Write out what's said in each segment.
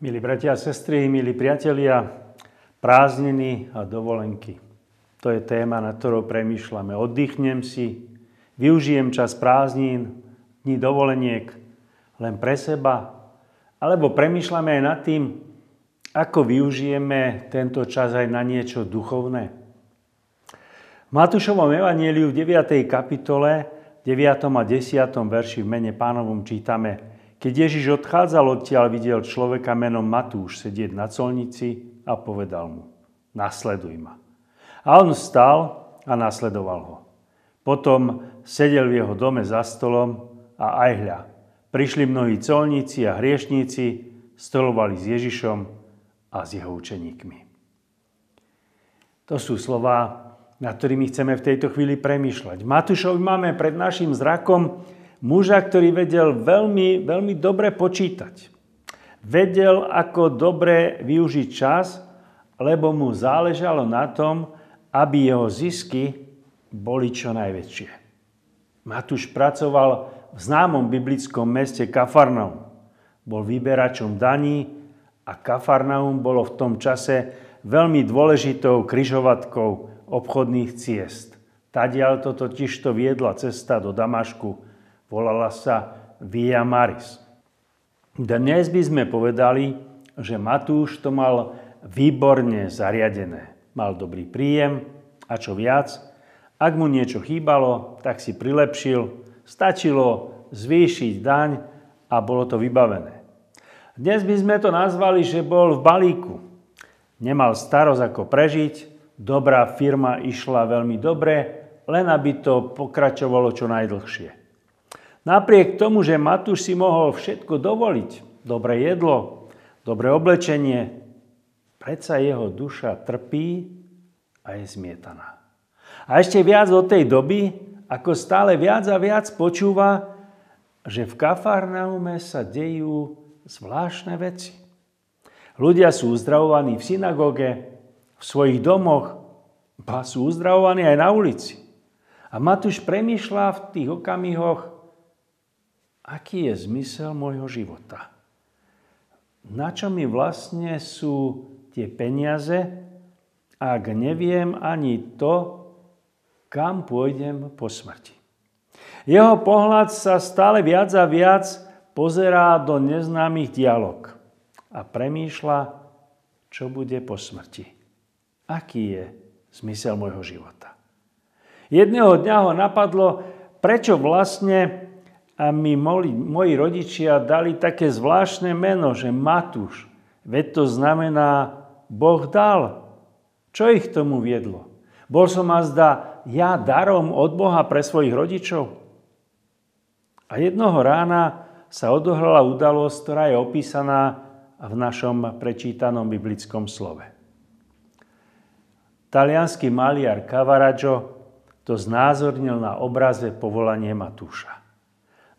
Milí bratia a sestry, milí priatelia, prázdniny a dovolenky. To je téma, na ktorou premýšľame. Oddychnem si, využijem čas prázdnin, dní dovoleniek len pre seba, alebo premýšľame aj nad tým, ako využijeme tento čas aj na niečo duchovné. V Matúšovom evanjeliu v 9. kapitole, 9. a 10. verši v mene Pánovom čítame: Keď Ježiš odchádzal odtiaľ, videl človeka menom Matúš sedieť na colnici a povedal mu: Nasleduj ma. A on vstal a nasledoval ho. Potom sedel v jeho dome za stolom a aj hľa, prišli mnohí colníci a hriešníci, stolovali s Ježišom a s jeho učeníkmi. To sú slová, nad ktorými chceme v tejto chvíli premýšľať. Matúšovi máme pred našim zrakom muža, ktorý vedel veľmi dobre počítať. Vedel, ako dobre využiť čas, lebo mu záležalo na tom, aby jeho zisky boli čo najväčšie. Matúš pracoval v známom biblickom meste Kafarnaum. Bol vyberačom daní a Kafarnaum bolo v tom čase veľmi dôležitou križovatkou obchodných ciest. Tadiaľ to totižto viedla cesta do Damašku. Volala sa Via Maris. Dnes by sme povedali, že Matúš to mal výborne zariadené. Mal dobrý príjem a čo viac, ak mu niečo chýbalo, tak si prilepšil, stačilo zvýšiť daň a bolo to vybavené. Dnes by sme to nazvali, že bol v balíku. Nemal starosť ako prežiť, dobrá firma išla veľmi dobre, len aby to pokračovalo čo najdlhšie. Napriek tomu, že Matúš si mohol všetko dovoliť, dobré jedlo, dobré oblečenie, predsa jeho duša trpí a je zmietaná. A ešte viac od tej doby, ako stále viac a viac počúva, že v Kafarnaume sa dejú zvláštne veci. Ľudia sú uzdravovaní v synagóge, v svojich domoch, ba sú uzdravovaní aj na ulici. A Matúš premýšľa v tých okamihoch, aký je zmysel môjho života? Na čo mi vlastne sú tie peniaze, ak neviem ani to, kam pôjdem po smrti? Jeho pohľad sa stále viac a viac pozerá do neznámych dialog a premýšľa, čo bude po smrti. Aký je zmysel môjho života? Jedného dňa ho napadlo, prečo vlastne a mi moji rodičia dali také zvláštne meno, že Matúš. Veď to znamená Boh dal. Čo ich k tomu viedlo? Bol som azda ja darom od Boha pre svojich rodičov? A jednoho rána sa odohrala udalosť, ktorá je opísaná v našom prečítanom biblickom slove. Taliansky maliar Caravaggio to znázornil na obraze Povolanie Matúša.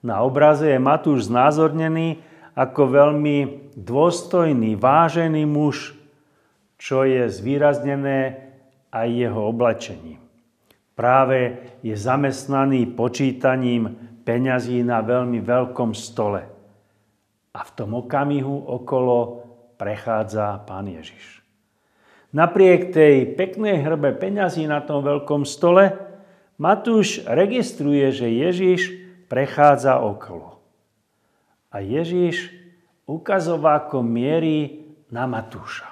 Na obraze je Matúš znázornený ako veľmi dôstojný, vážený muž, čo je zvýraznené aj jeho oblečením. Práve je zamestnaný počítaním peňazí na veľmi veľkom stole. A v tom okamihu okolo prechádza Pán Ježiš. Napriek tej peknej hrbe peňazí na tom veľkom stole, Matúš registruje, že Ježiš prechádza okolo. A Ježiš ukazovákom mierí na Matúša.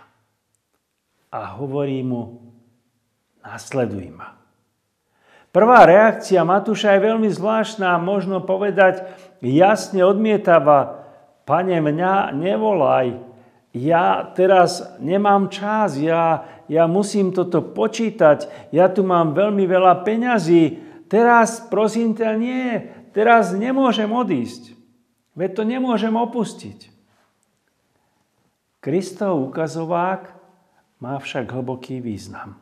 A hovorí mu: Nasleduj ma. Prvá reakcia Matúša je veľmi zvláštna, možno povedať jasne odmietavá. Pane, mňa nevolaj. Ja teraz nemám čas, ja musím toto počítať. Ja tu mám veľmi veľa peňazí. Teraz prosím ťa nie. Teraz nemôžem odísť, veď to nemôžem opustiť. Kristov ukazovák má však hlboký význam.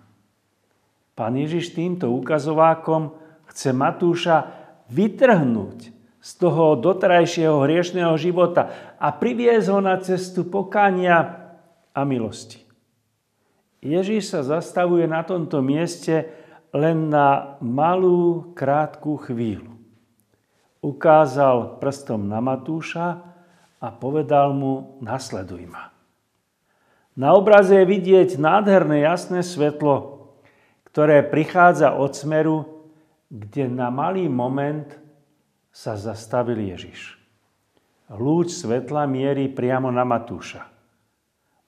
Pán Ježiš týmto ukazovákom chce Matúša vytrhnúť z toho doterajšieho hriešného života a priviesť ho na cestu pokánia a milosti. Ježiš sa zastavuje na tomto mieste len na malú, krátku chvíľu. Ukázal prstom na Matúša a povedal mu: Nasleduj ma. Na obraze je vidieť nádherné jasné svetlo, ktoré prichádza od smeru, kde na malý moment sa zastavil Ježiš. Lúč svetla mierí priamo na Matúša.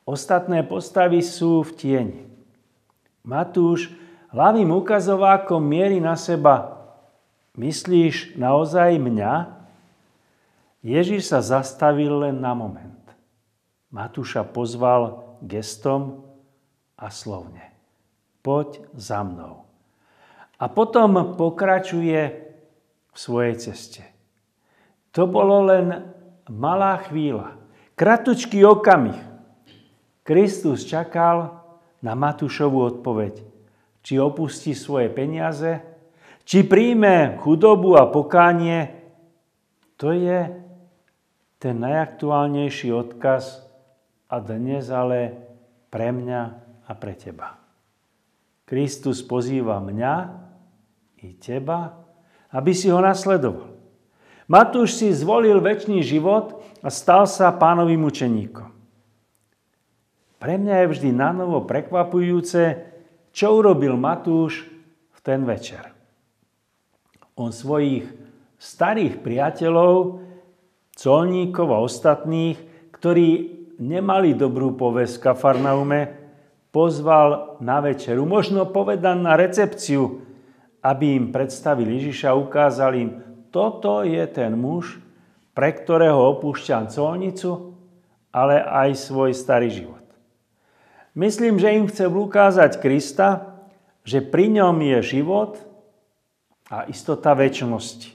Ostatné postavy sú v tieni. Matúš hlavným ukazovákom mierí na seba. Myslíš naozaj mňa? Ježiš sa zastavil len na moment. Matúša pozval gestom a slovne. Poď za mnou. A potom pokračuje v svojej ceste. To bolo len malá chvíľa. Kratučký okamih. Kristus čakal na Matúšovu odpoveď. Či opustí svoje peniaze, či príjme chudobu a pokánie. To je ten najaktuálnejší odkaz a dnes ale pre mňa a pre teba. Kristus pozýva mňa i teba, aby si ho nasledoval. Matúš si zvolil večný život a stal sa Pánovým učeníkom. Pre mňa je vždy nanovo prekvapujúce, čo urobil Matúš v ten večer. On svojich starých priateľov, colníkov a ostatných, ktorí nemali dobrú povesť v Kafarnaume, pozval na večeru, možno povedan na recepciu, aby im predstavili Ježiša a ukázali im, toto je ten muž, pre ktorého opúšťam colnicu, ale aj svoj starý život. Myslím, že im chcel ukázať Krista, že pri ňom je život a istota večnosti.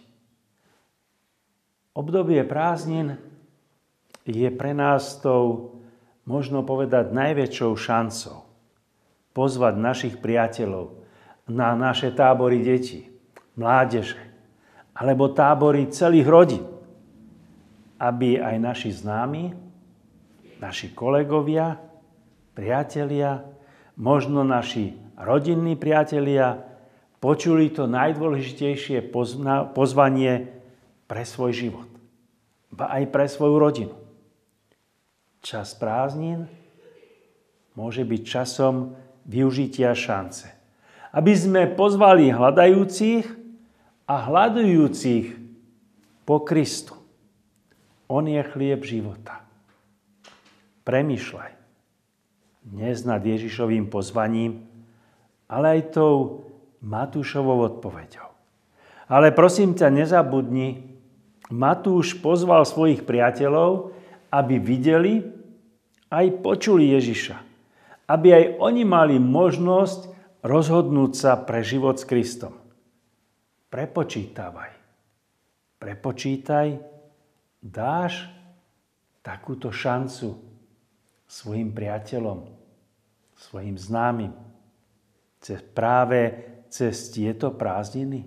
Obdobie prázdnin je pre nás tou, možno povedať, najväčšou šancou pozvať našich priateľov na naše tábory detí, mládeže alebo tábory celých rodín, aby aj naši známi, naši kolegovia, priatelia, možno naši rodinní priatelia počuli to najdôležitejšie pozvanie pre svoj život, ba aj pre svoju rodinu. Čas prázdnin môže byť časom využitia šance, aby sme pozvali hľadajúcich a hľadujúcich po Kristu. On je chlieb života. Premýšľaj dnes nad Ježišovým pozvaním, ale aj tou Matúšovou odpoveďou. Ale prosím ťa, nezabudni, Matúš pozval svojich priateľov, aby videli aj počuli Ježiša. Aby aj oni mali možnosť rozhodnúť sa pre život s Kristom. Prepočítavaj. Prepočítaj, dáš takúto šancu svojim priateľom, svojim známym, práve cez tieto prázdniny.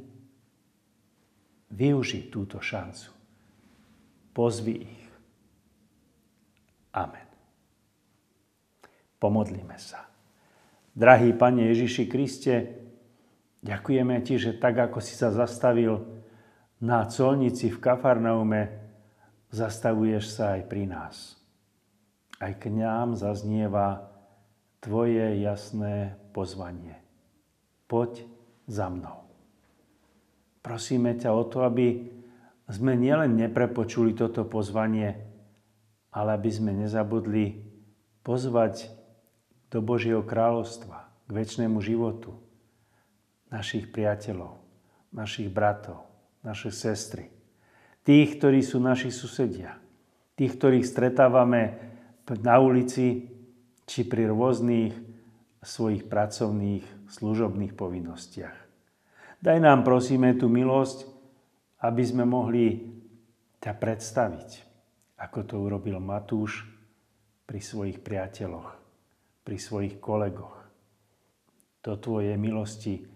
Využij túto šancu. Pozvi ich. Amen. Pomodlíme sa. Drahý Pane Ježiši Kriste, ďakujeme Ti, že tak, ako si sa zastavil na colnici v Kafarnaume, zastavuješ sa aj pri nás. Aj k nám zaznieva Tvoje jasné pozvanie. Poď za mnou. Prosíme ťa o to, aby sme nielen neprepočuli toto pozvanie, ale aby sme nezabudli pozvať do Božieho kráľovstva, k večnému životu našich priateľov, našich bratov, naše sestry, tých, ktorí sú naši susedia, tých, ktorých stretávame na ulici či pri rôznych svojich pracovných, služobných povinnostiach. Daj nám, prosíme, tú milosť, aby sme mohli ťa predstaviť, ako to urobil Matúš pri svojich priateľoch, pri svojich kolegoch. Do Tvojej milosti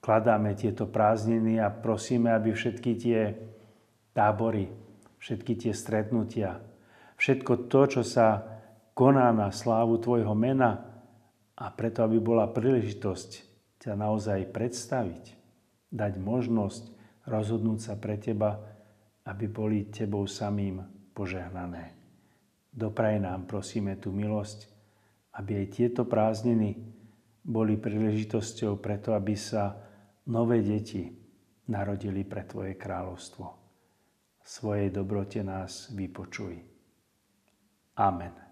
vkladáme tieto prázdniny a prosíme, aby všetky tie tábory, všetky tie stretnutia, všetko to, čo sa koná na slávu Tvojho mena a preto, aby bola príležitosť ťa naozaj predstaviť, dať možnosť rozhodnúť sa pre Teba, aby boli Tebou samým požehnané. Dopraj nám, prosíme, tú milosť, aby aj tieto prázdniny boli príležitosťou preto, aby sa nové deti narodili pre Tvoje kráľovstvo. Svojej dobrote nás vypočuj. Amen.